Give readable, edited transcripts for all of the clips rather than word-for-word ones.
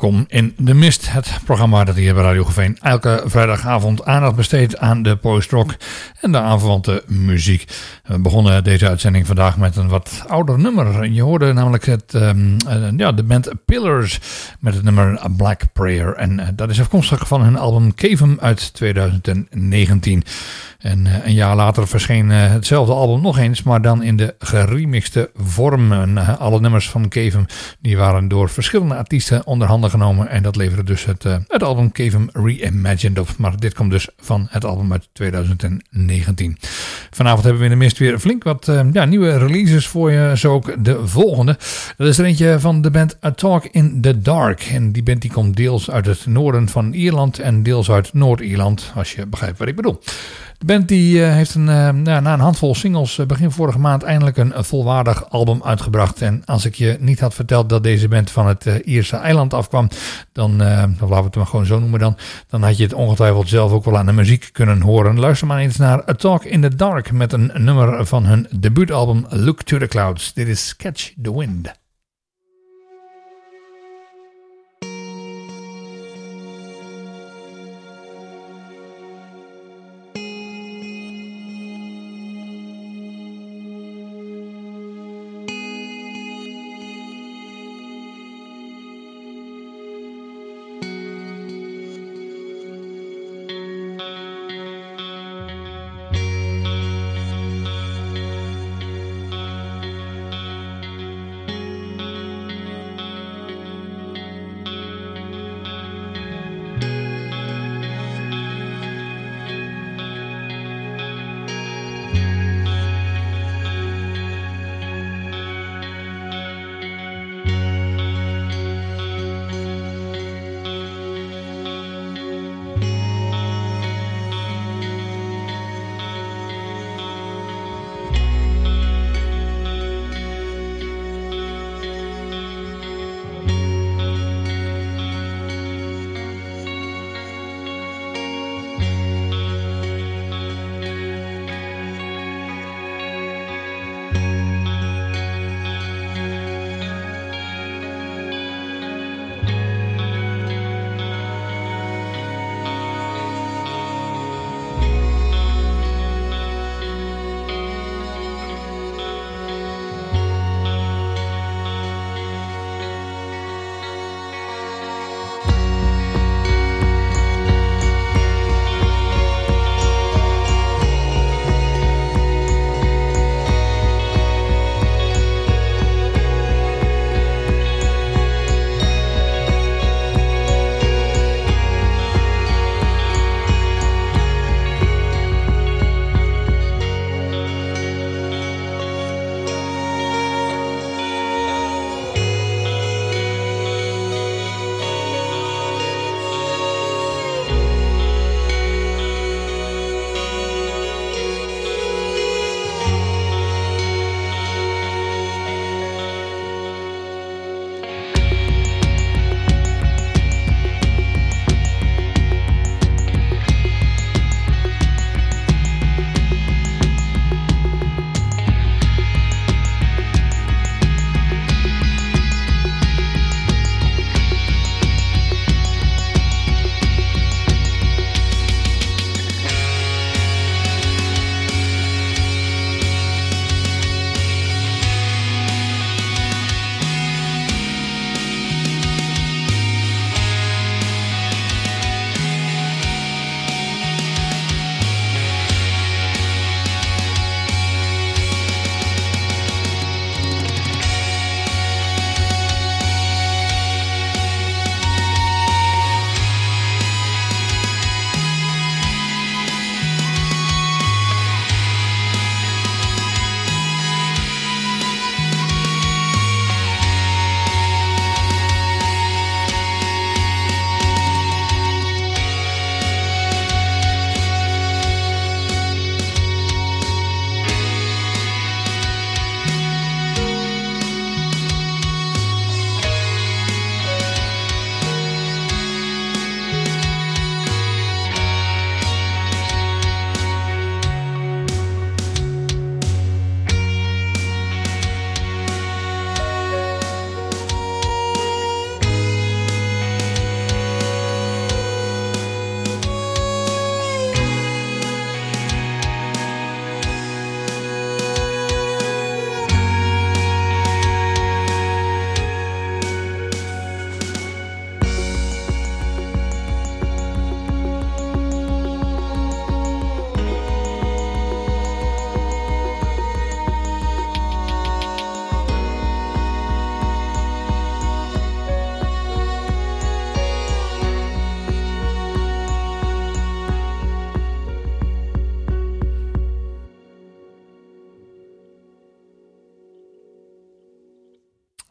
welkom in De Mist, het programma dat hier bij Radio Geveen elke vrijdagavond aandacht besteedt aan de post-rock en de aanverwante muziek. We begonnen deze uitzending vandaag met een wat ouder nummer. Je hoorde namelijk de band Pillars met het nummer A Black Prayer. En dat is afkomstig van hun album Kaevum uit 2019. En een jaar later verscheen hetzelfde album nog eens, maar dan in de geremixte vorm. En alle nummers van Kaevum die waren door verschillende artiesten onder handen genomen. En dat leverde dus het album Kaevum Reimagined op. Maar dit komt dus van het album uit 2019. Vanavond hebben we in De Mist weer flink wat nieuwe releases voor je. Zo ook de volgende. Dat is er eentje van de band A Talk in the Dark. En die band die komt deels uit het noorden van Ierland en deels uit Noord-Ierland. Als je begrijpt wat ik bedoel. De band die heeft na een handvol singles begin vorige maand eindelijk een volwaardig album uitgebracht. En als ik je niet had verteld dat deze band van het Ierse eiland afkwam, dan laten we het maar gewoon zo noemen dan had je het ongetwijfeld zelf ook wel aan de muziek kunnen horen. Luister maar eens naar A Talk in the Dark met een nummer van hun debuutalbum Look to the Clouds. Dit is Catch the Wind.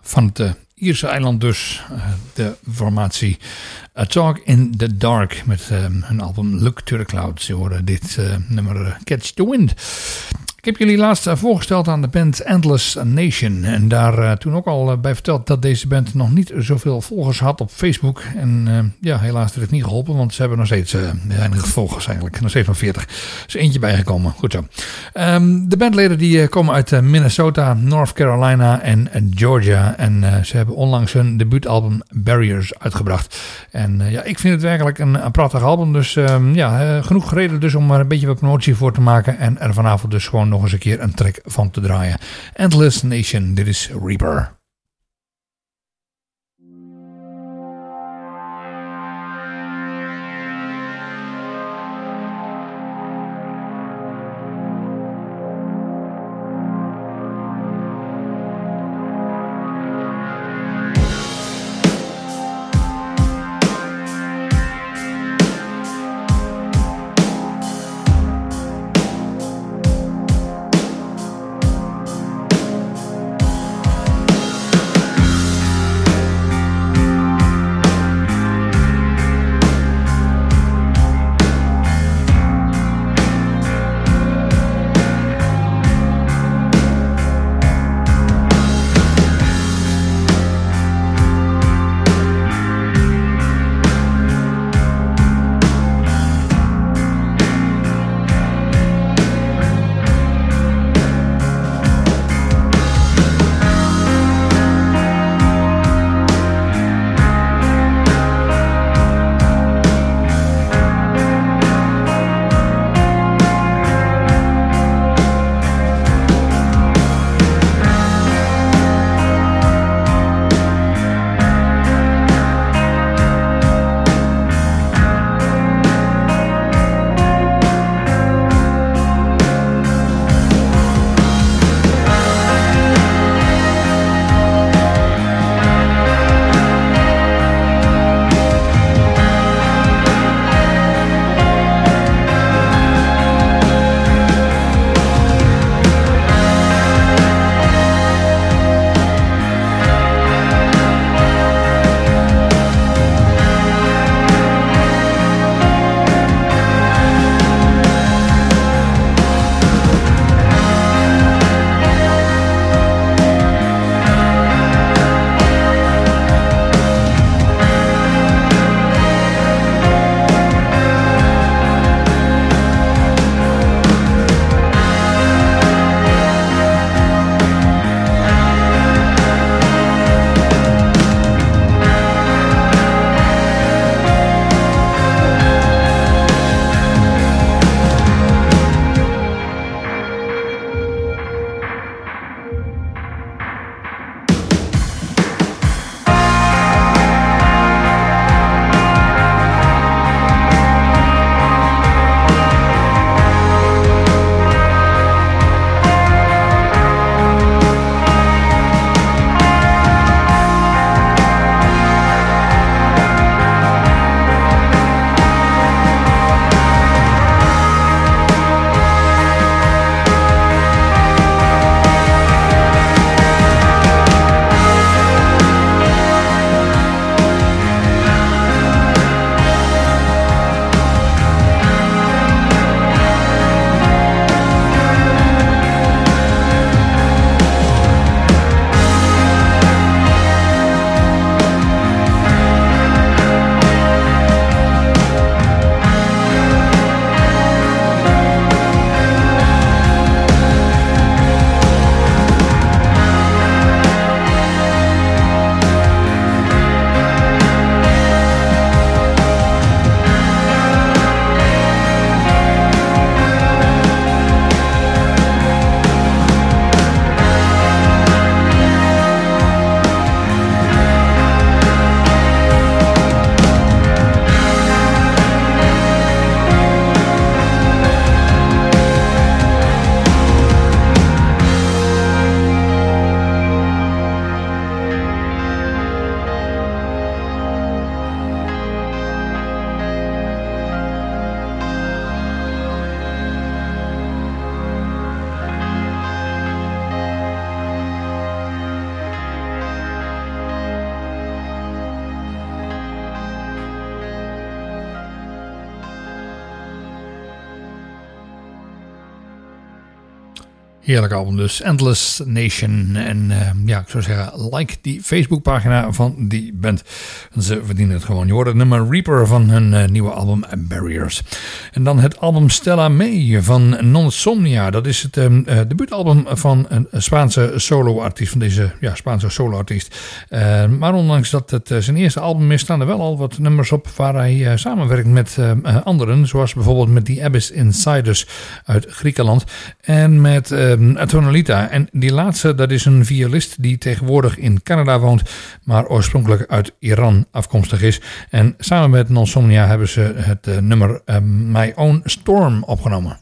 van het Ierse eiland dus, de formatie A Talk in the Dark met hun album Look to the Clouds. Je hoorde dit nummer Catch the Wind. Ik heb jullie laatst voorgesteld aan de band Endless Nation. En daar toen ook al bij verteld dat deze band nog niet zoveel volgers had op Facebook. En ja, helaas heeft het niet geholpen, want ze hebben nog steeds weinig volgers eigenlijk. Nog steeds maar 40. Er is eentje bijgekomen. Goed zo. De bandleden die komen uit Minnesota, North Carolina en Georgia. En ze hebben onlangs hun debuutalbum Barriers uitgebracht. En ja, ik vind het werkelijk een prachtig album. Dus ja, genoeg reden dus om er een beetje wat promotie voor te maken. En er vanavond dus gewoon nog eens een keer een track van te draaien. Endless Nation, dit is Reaper. Heerlijk album dus, Endless Nation. En ja, ik zou zeggen, like die Facebookpagina van die band. Ze verdienen het gewoon. Je hoort het nummer Reaper van hun nieuwe album Barriers. En dan het album Stella May van Non Somnia. Dat is het debuutalbum van een Spaanse solo-artiest. Van deze Spaanse solo-artiest. Maar ondanks dat het zijn eerste album is, staan er wel al wat nummers op waar hij samenwerkt met anderen. Zoals bijvoorbeeld met The Abyss Insiders uit Griekenland. En met Atonalita. En die laatste, dat is een violist die tegenwoordig in Canada woont, maar oorspronkelijk uit Iran afkomstig is. En samen met Non Somnia hebben ze het nummer My Own Storm opgenomen.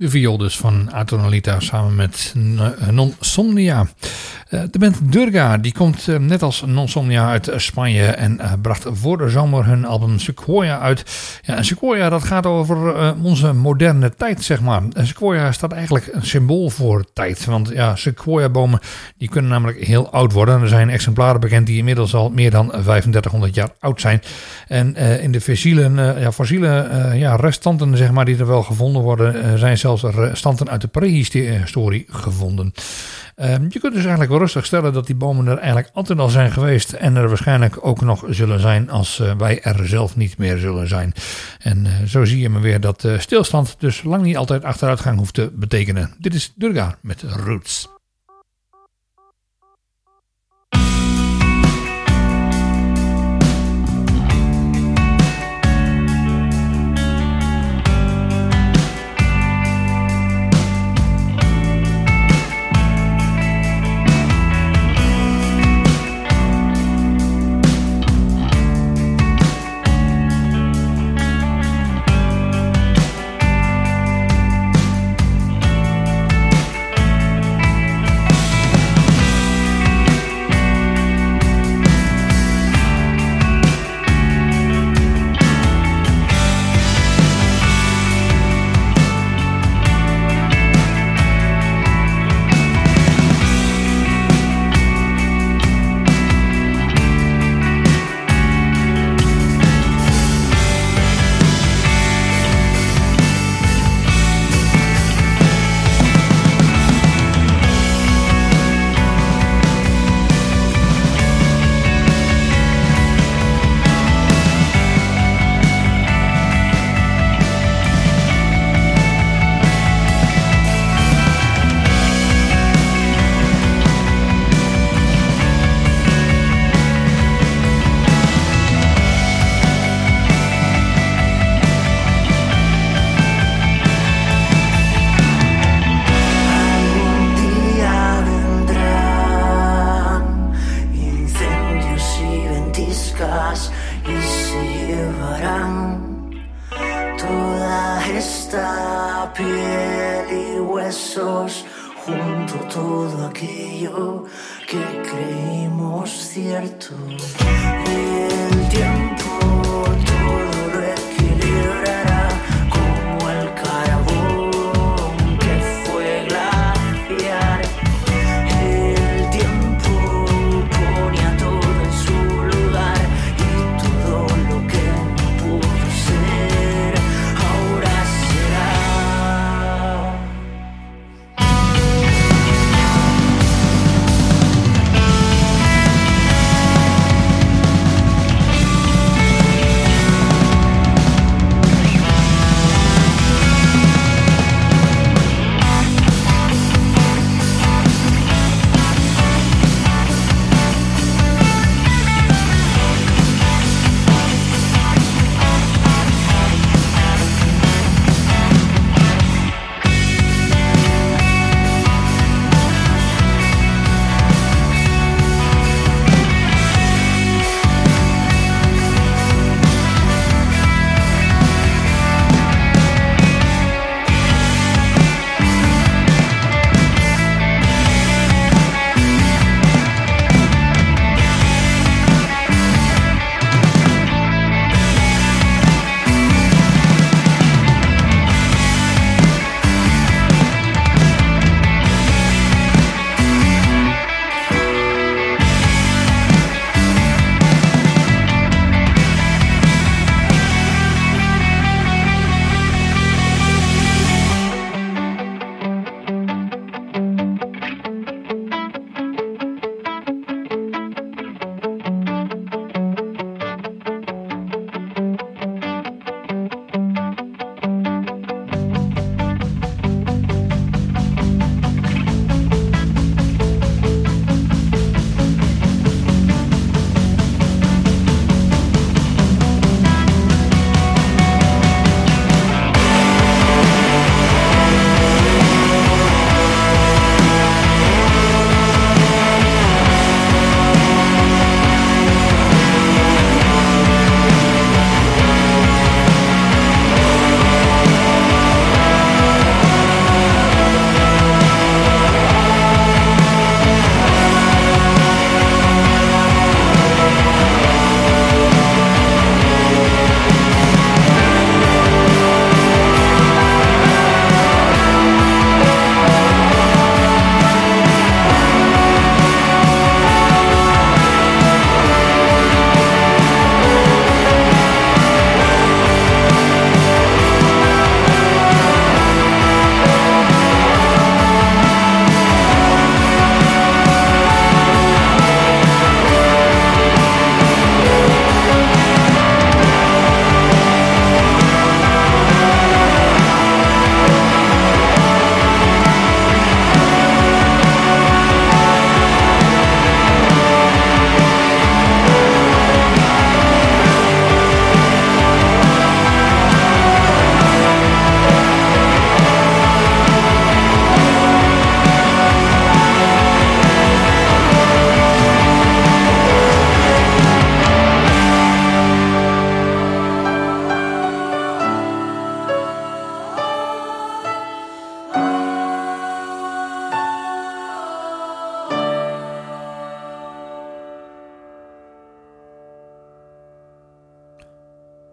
De viool dus van Atonalita samen met Non Somnia. De band Dûrga die komt net als Non Somnia uit Spanje en bracht voor de zomer hun album Sequoia uit. Ja, en Sequoia dat gaat over onze moderne tijd, zeg maar. Sequoia staat eigenlijk een symbool voor tijd, want ja, Sequoia-bomen die kunnen namelijk heel oud worden. Er zijn exemplaren bekend die inmiddels al meer dan 3500 jaar oud zijn. En in de fossiele restanten, zeg maar, die er wel gevonden worden, zijn zelfs restanten uit de prehistorie gevonden. Je kunt dus eigenlijk wel rustig stellen dat die bomen er eigenlijk altijd al zijn geweest en er waarschijnlijk ook nog zullen zijn als wij er zelf niet meer zullen zijn. En zo zie je maar weer dat stilstand dus lang niet altijd achteruitgang hoeft te betekenen. Dit is Dûrga met Roots.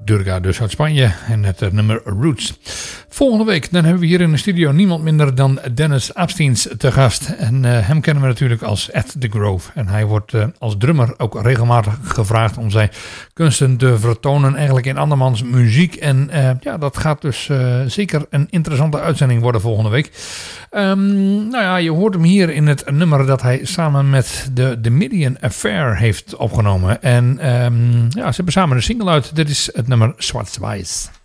Dûrga dus uit Spanje en het nummer Roots. Volgende week dan hebben we hier in de studio niemand minder dan Dennis Aabsteens te gast. En hem kennen we natuurlijk als At The Grove. En hij wordt als drummer ook regelmatig gevraagd om zijn kunsten te vertonen eigenlijk in andermans muziek. En ja, dat gaat dus zeker een interessante uitzending worden volgende week. Nou ja, je hoort hem hier in het nummer dat hij samen met The Dimidium Affair heeft opgenomen. En ja, ze hebben samen een single uit. Dit is het nummer SchwarzWeiß.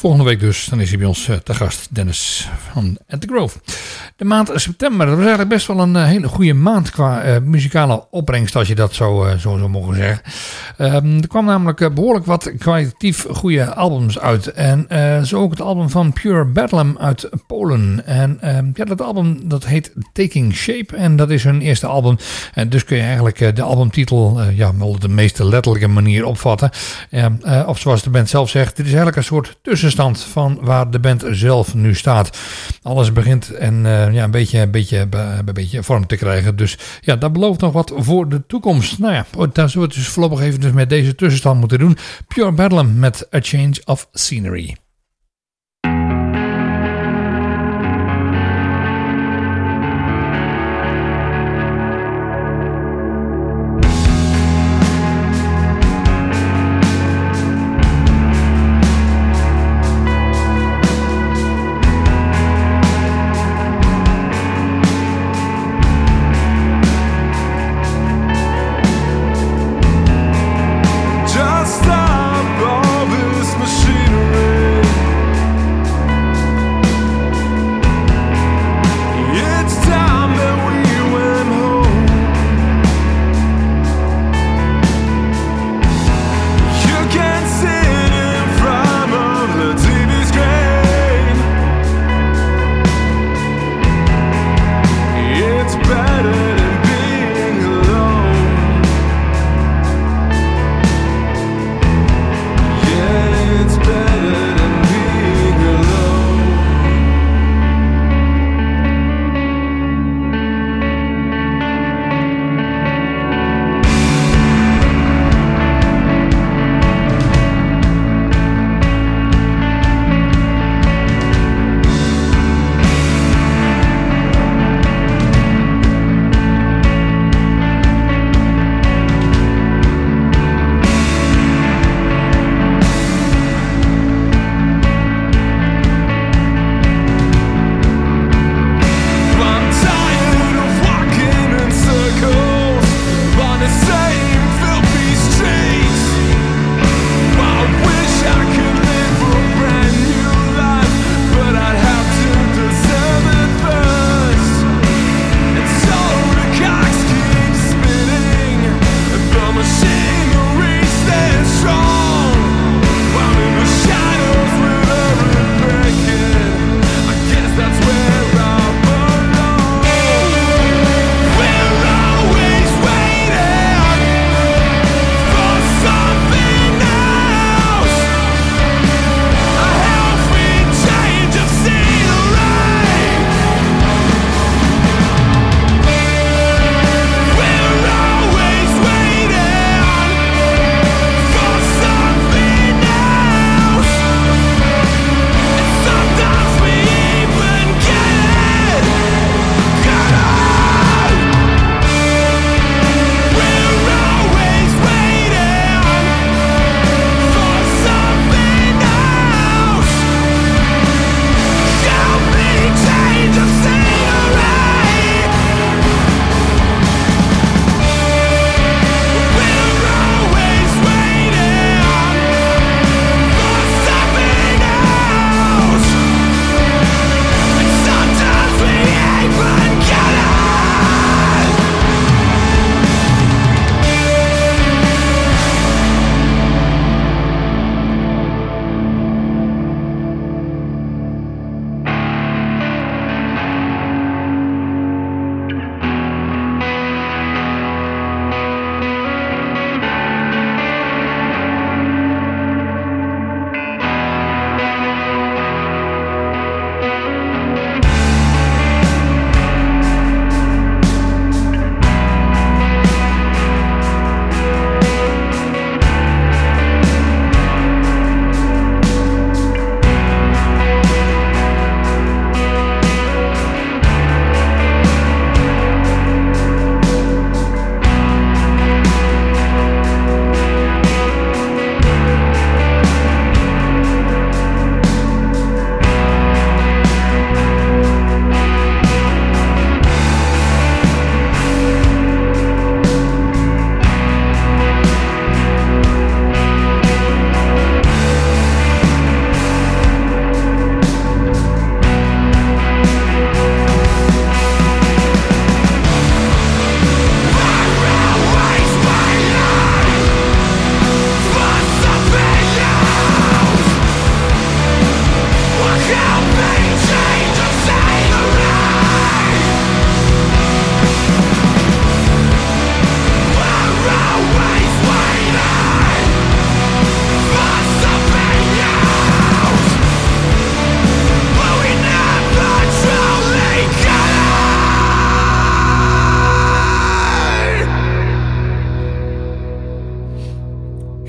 Volgende week dus, dan is hij bij ons te gast, Dennis van At The Grove. De maand september, dat was eigenlijk best wel een hele goede maand qua muzikale opbrengst, als je dat zo zou mogen zeggen. Er kwam namelijk behoorlijk wat kwalitatief goede albums uit. En zo ook het album van Pure Bedlam uit Polen. En ja, dat album dat heet Taking Shape en dat is hun eerste album. En dus kun je eigenlijk de albumtitel ja, wel de meest letterlijke manier opvatten. Of zoals de band zelf zegt, dit is eigenlijk een soort tussenstand van waar de band zelf nu staat. Alles begint en ja, een beetje vorm te krijgen. Dus ja, dat belooft nog wat voor de toekomst. Nou ja, daar zullen we het dus voorlopig even dus met deze tussenstand moeten doen. Pure Bedlam met A Change of Scenery. Stop all this machinery.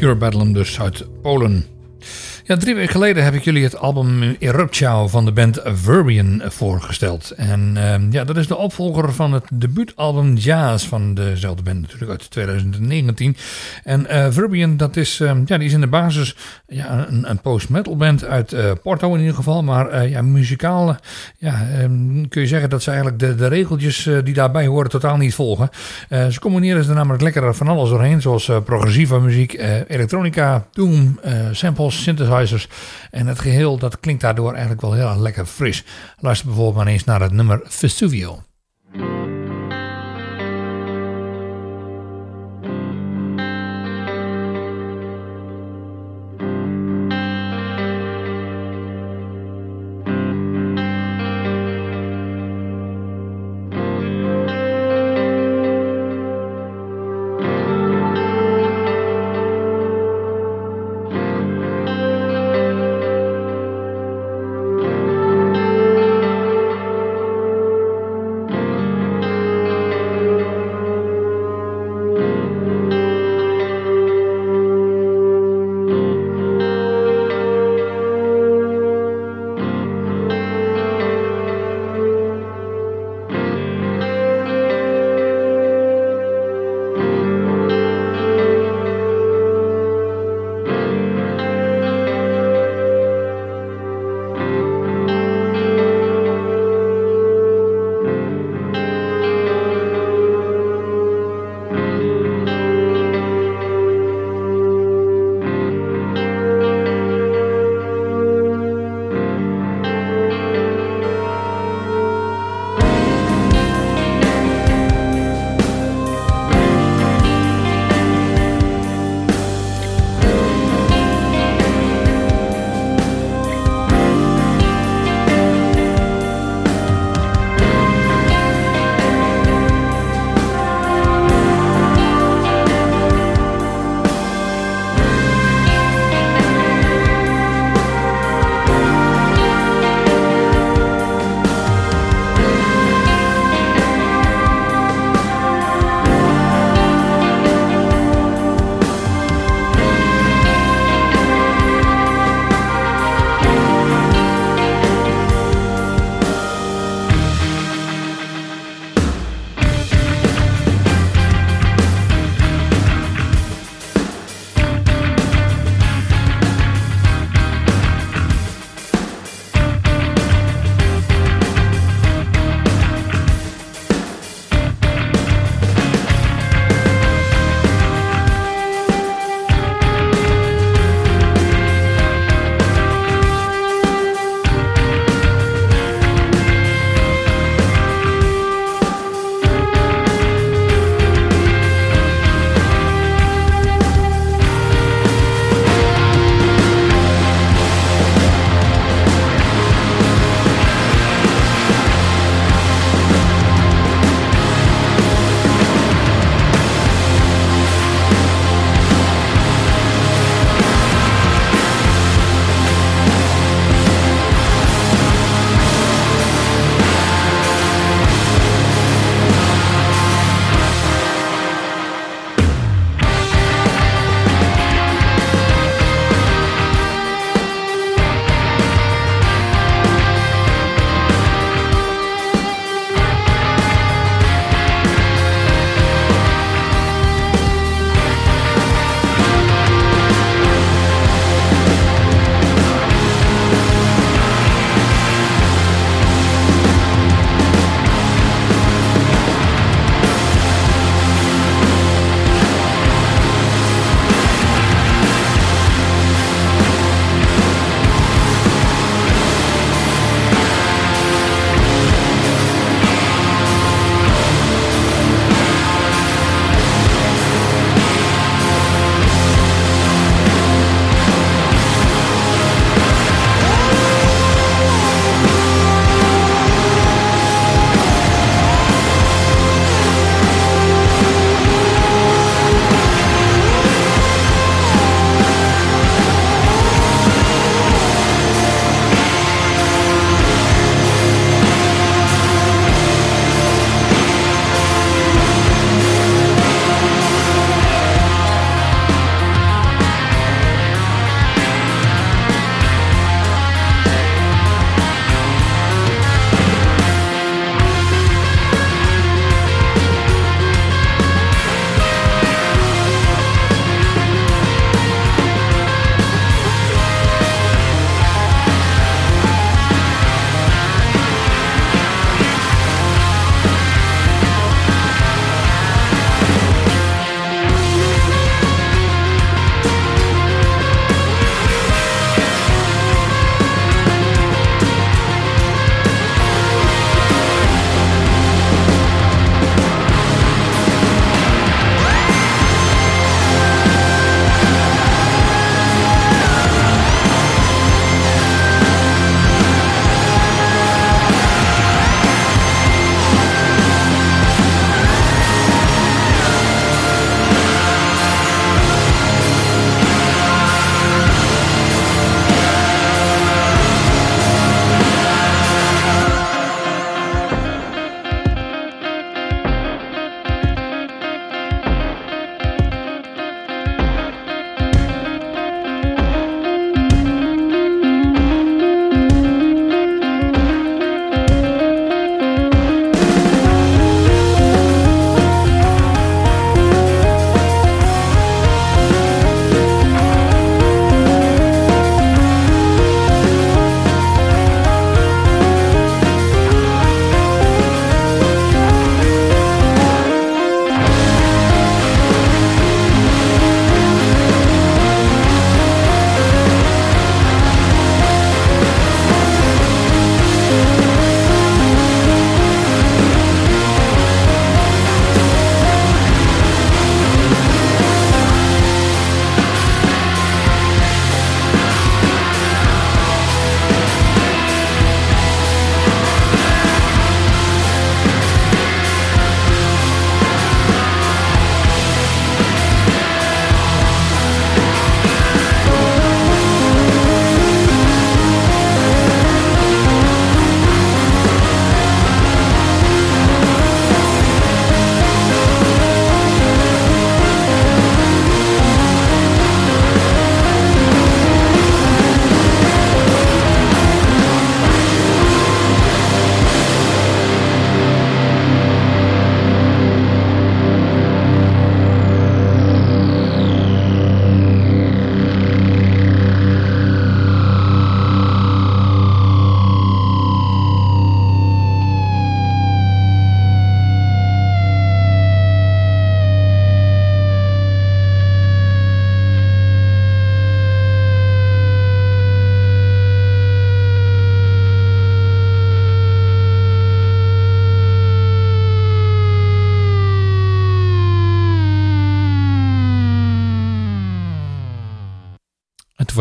Pure Bedlam dus uit Polen. Ja, 3 weken geleden heb ik jullie het album Eruptio van de band Verbian voorgesteld. En ja, dat is de opvolger van het debuutalbum Jazz van dezelfde band natuurlijk uit 2019. En Verbian, dat is, ja, die is in de basis ja, een post-metal band uit Porto in ieder geval. Maar ja, muzikaal ja, kun je zeggen dat ze eigenlijk de regeltjes die daarbij horen totaal niet volgen. Ze combineren er namelijk lekker van alles doorheen, zoals progressieve muziek, elektronica, doom, samples, synthesizer. En het geheel dat klinkt daardoor eigenlijk wel heel erg lekker fris. Luister bijvoorbeeld maar eens naar het nummer Vesuvio.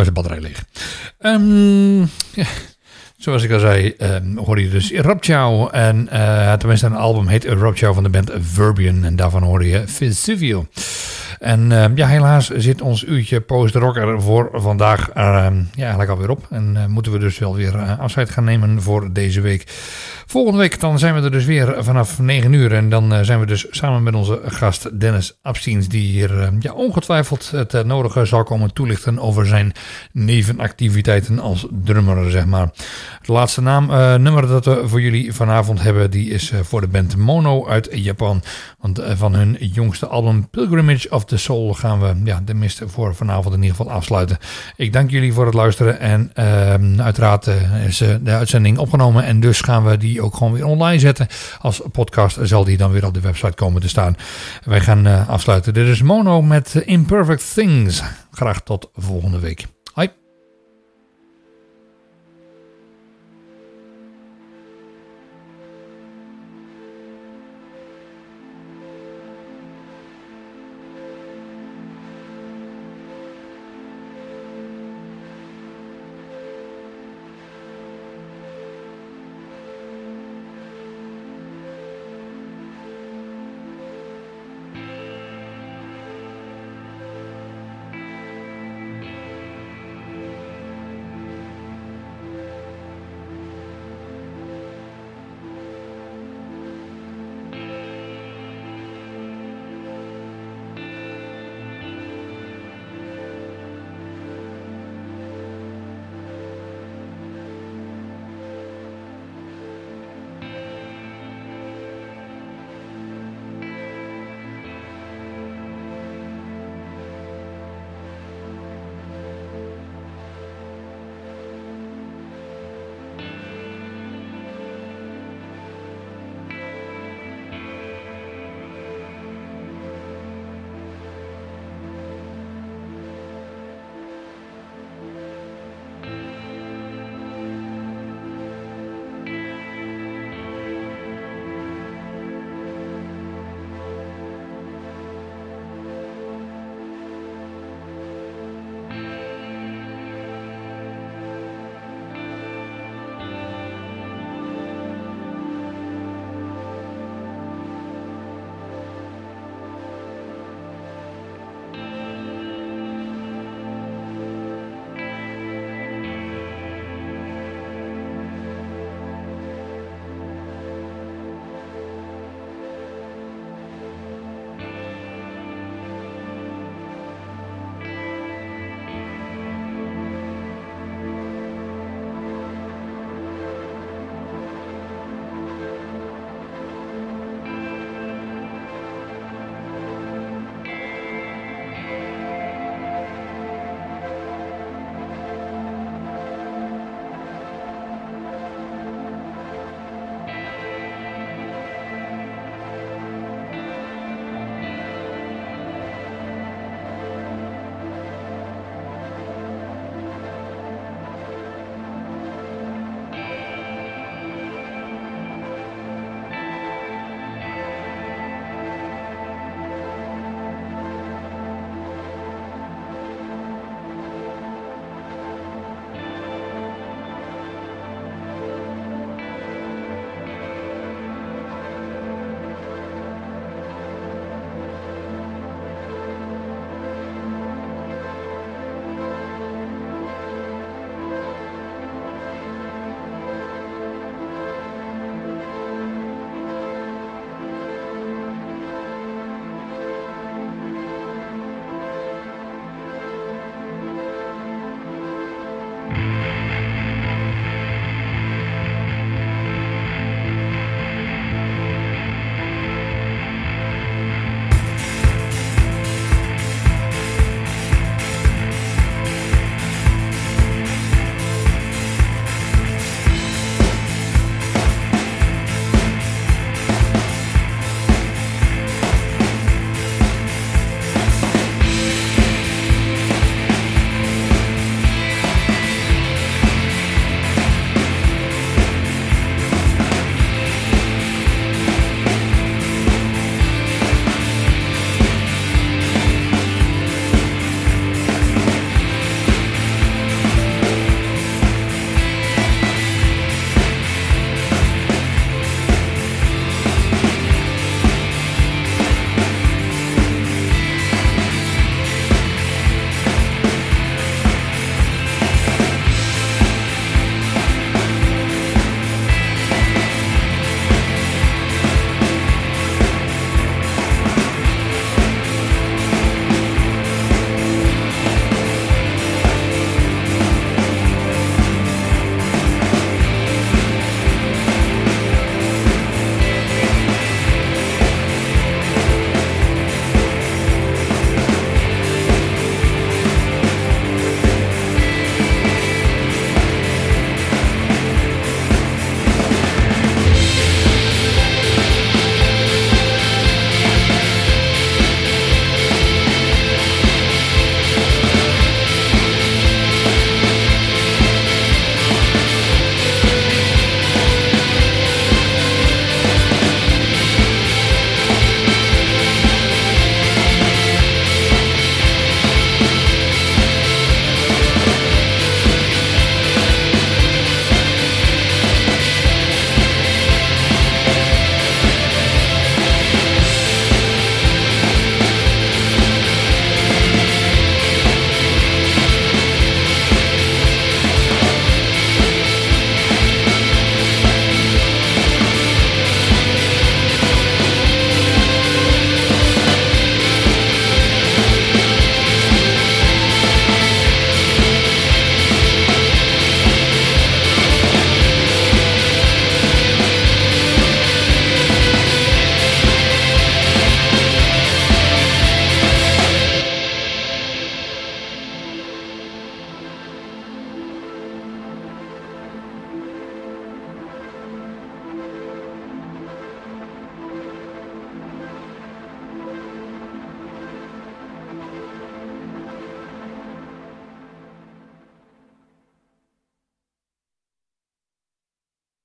was de batterij leeg. Ja. Zoals ik al zei, hoor je dus Rapchow. En tenminste een album heet Rapchow van de band Verbian. En daarvan hoor je Vesuvio. En ja, helaas zit ons uurtje post-rock er voor vandaag ja, eigenlijk alweer op. En moeten we dus wel weer afscheid gaan nemen voor deze week. Volgende week dan zijn we er dus weer vanaf 9 uur. En dan zijn we dus samen met onze gast Dennis Aabsteens. Die hier ja, ongetwijfeld het nodige zal komen toelichten over zijn nevenactiviteiten als drummer, zeg maar. Het laatste nummer dat we voor jullie vanavond hebben, die is voor de band Mono uit Japan. Want van hun jongste album Pilgrimage of the Soul gaan we ja, De Mist voor vanavond in ieder geval afsluiten. Ik dank jullie voor het luisteren en uiteraard is de uitzending opgenomen en dus gaan we die ook gewoon weer online zetten. Als podcast zal die dan weer op de website komen te staan. Wij gaan afsluiten. Dit is Mono met Imperfect Things. Graag tot volgende week.